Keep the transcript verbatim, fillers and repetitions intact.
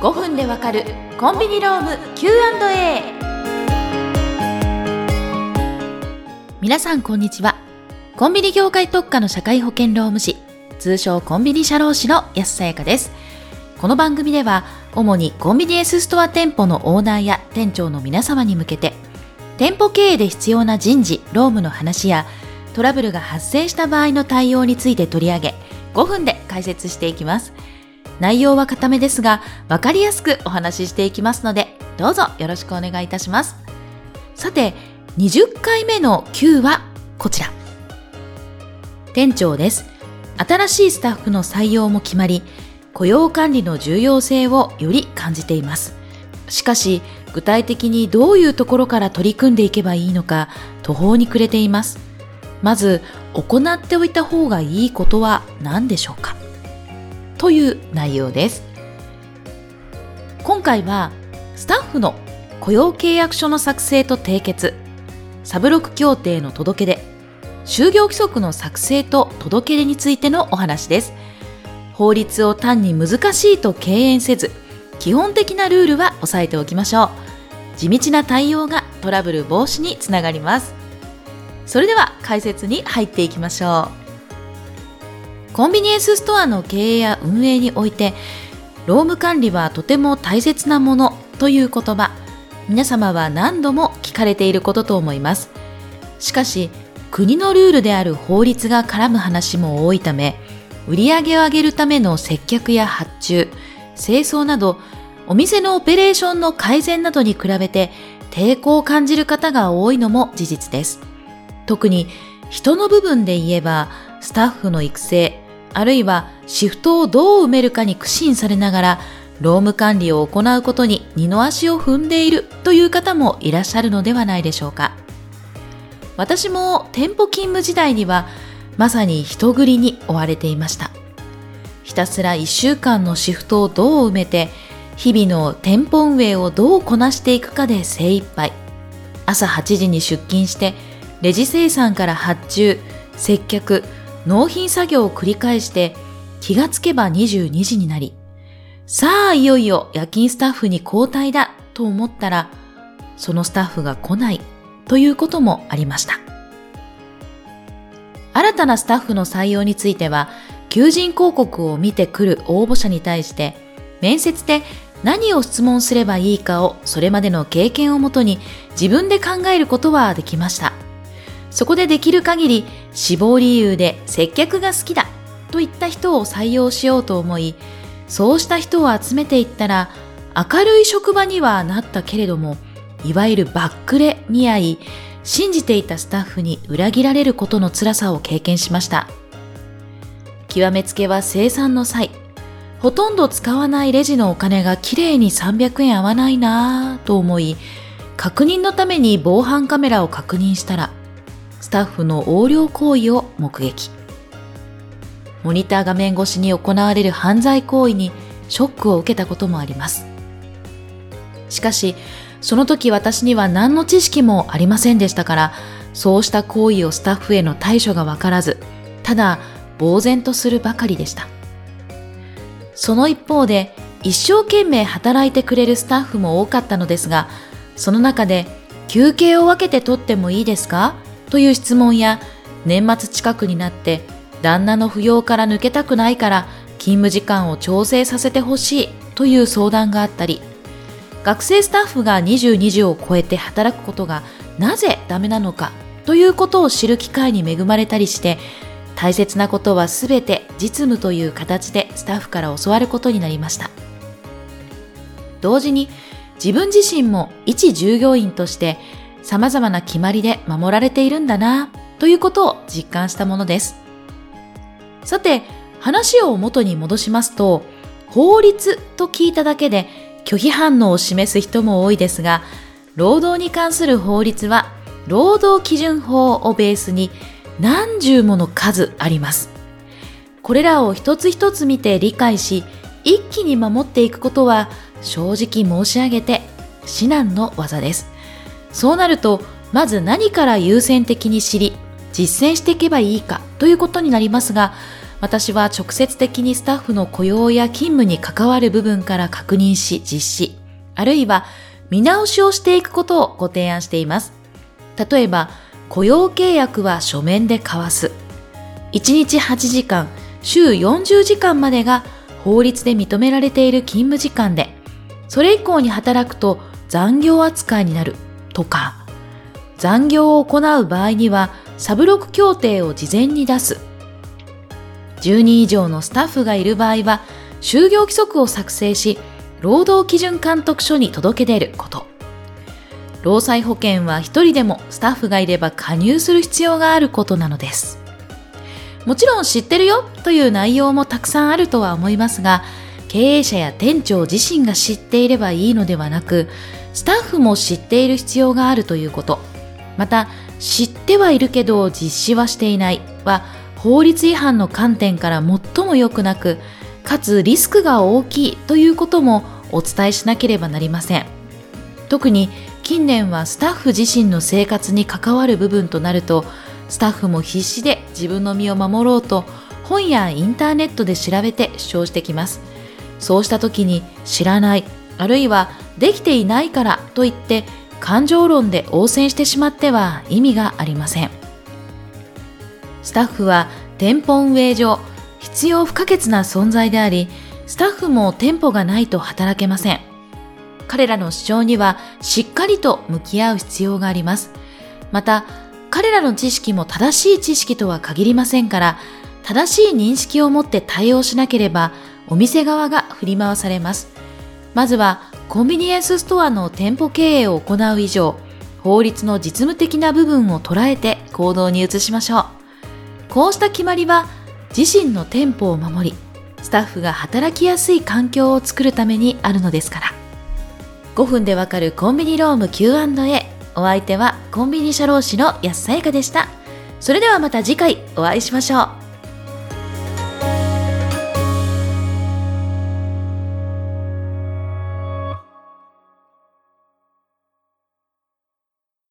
ごふんでわかるコンビニローム キューアンドエー。 皆さんこんにちは。コンビニ業界特化の社会保険労務士、通称コンビニ社労士の安さやかです。この番組では主にコンビニエンスストア店舗のオーナーや店長の皆様に向けて、店舗経営で必要な人事・労務の話やトラブルが発生した場合の対応について取り上げ、ごふんで解説していきます。内容は固めですが、分かりやすくお話ししていきますので、どうぞよろしくお願いいたします。さて、にじゅっかいめのきゅうはこちら。店長です。新しいスタッフの採用も決まり、雇用管理の重要性をより感じています。しかし、具体的にどういうところから取り組んでいけばいいのか、途方に暮れています。まず、行っておいた方がいいことは何でしょうか、という内容です。今回はスタッフの雇用契約書の作成と締結、サブロク協定の届け出、就業規則の作成と届け出についてのお話です。法律を単に難しいと敬遠せず、基本的なルールは押さえておきましょう。地道な対応がトラブル防止につながります。それでは解説に入っていきましょう。コンビニエンスストアの経営や運営において、労務管理はとても大切なものという言葉、皆様は何度も聞かれていることと思います。しかし、国のルールである法律が絡む話も多いため、売り上げを上げるための接客や発注、清掃など、お店のオペレーションの改善などに比べて抵抗を感じる方が多いのも事実です。特に人の部分で言えば、スタッフの育成、あるいはシフトをどう埋めるかに苦心されながら、労務管理を行うことに二の足を踏んでいるという方もいらっしゃるのではないでしょうか。私も店舗勤務時代には、まさに人繰りに追われていました。ひたすらいっしゅうかんのシフトをどう埋めて、日々の店舗運営をどうこなしていくかで精一杯。朝はちじに出勤して、レジ生産から発注、接客、納品作業を繰り返して、気がつけばにじゅうにじになり、さあいよいよ夜勤スタッフに交代だと思ったら、そのスタッフが来ないということもありました。新たなスタッフの採用については、求人広告を見てくる応募者に対して、面接で何を質問すればいいかをそれまでの経験をもとに自分で考えることはできました。そこでできる限り、志望理由で接客が好きだといった人を採用しようと思い、そうした人を集めていったら、明るい職場にはなったけれども、いわゆるバックレに遭い、信じていたスタッフに裏切られることの辛さを経験しました。極めつけは生産の際、ほとんど使わないレジのお金がきれいにさんびゃくえん合わないなぁと思い、確認のために防犯カメラを確認したら、スタッフの横領行為を目撃。モニター画面越しに行われる犯罪行為にショックを受けたこともあります。しかし、その時私には何の知識もありませんでしたから、そうした行為をスタッフへの対処がわからず、ただ呆然とするばかりでした。その一方で、一生懸命働いてくれるスタッフも多かったのですが、その中で休憩を分けて取ってもいいですか？という質問や、年末近くになって旦那の扶養から抜けたくないから勤務時間を調整させてほしいという相談があったり、学生スタッフがにじゅうにじを超えて働くことがなぜダメなのかということを知る機会に恵まれたりして、大切なことはすべて実務という形でスタッフから教わることになりました。同時に、自分自身も一従業員として様々な決まりで守られているんだなということを実感したものです。さて、話を元に戻しますと、法律と聞いただけで拒否反応を示す人も多いですが、労働に関する法律は労働基準法をベースに何十もの数あります。これらを一つ一つ見て理解し、一気に守っていくことは正直申し上げて至難の業です。そうなると、まず何から優先的に知り、実践していけばいいかということになりますが、私は直接的にスタッフの雇用や勤務に関わる部分から確認し実施、あるいは見直しをしていくことをご提案しています。例えば、雇用契約は書面で交わす。いちにちはちじかん、週よんじゅうじかんまでが法律で認められている勤務時間で、それ以降に働くと残業扱いになるとか、残業を行う場合にはサブロック協定を事前に出す。じゅうにん以上のスタッフがいる場合は、就業規則を作成し、労働基準監督署に届け出ること。労災保険は一人でもスタッフがいれば加入する必要があることなのです。もちろん知ってるよという内容もたくさんあるとは思いますが、経営者や店長自身が知っていればいいのではなく、スタッフも知っている必要があるということ。また、知ってはいるけど実施はしていないは、法律違反の観点から最も良くなく、かつリスクが大きいということもお伝えしなければなりません。特に近年はスタッフ自身の生活に関わる部分となると、スタッフも必死で自分の身を守ろうと本やインターネットで調べて主張してきます。そうした時に知らない、あるいはできていないからといって感情論で応戦してしまっては意味がありません。スタッフは店舗運営上必要不可欠な存在であり、スタッフも店舗がないと働けません。彼らの主張にはしっかりと向き合う必要があります。また、彼らの知識も正しい知識とは限りませんから、正しい認識を持って対応しなければお店側が振り回されます。まずはコンビニエンスストアの店舗経営を行う以上、法律の実務的な部分を捉えて行動に移しましょう。こうした決まりは自身の店舗を守り、スタッフが働きやすい環境を作るためにあるのですから。ごふんでわかるコンビニローム キューアンドエー、お相手はコンビニ社労士の安さゆかでした。それではまた次回お会いしましょう。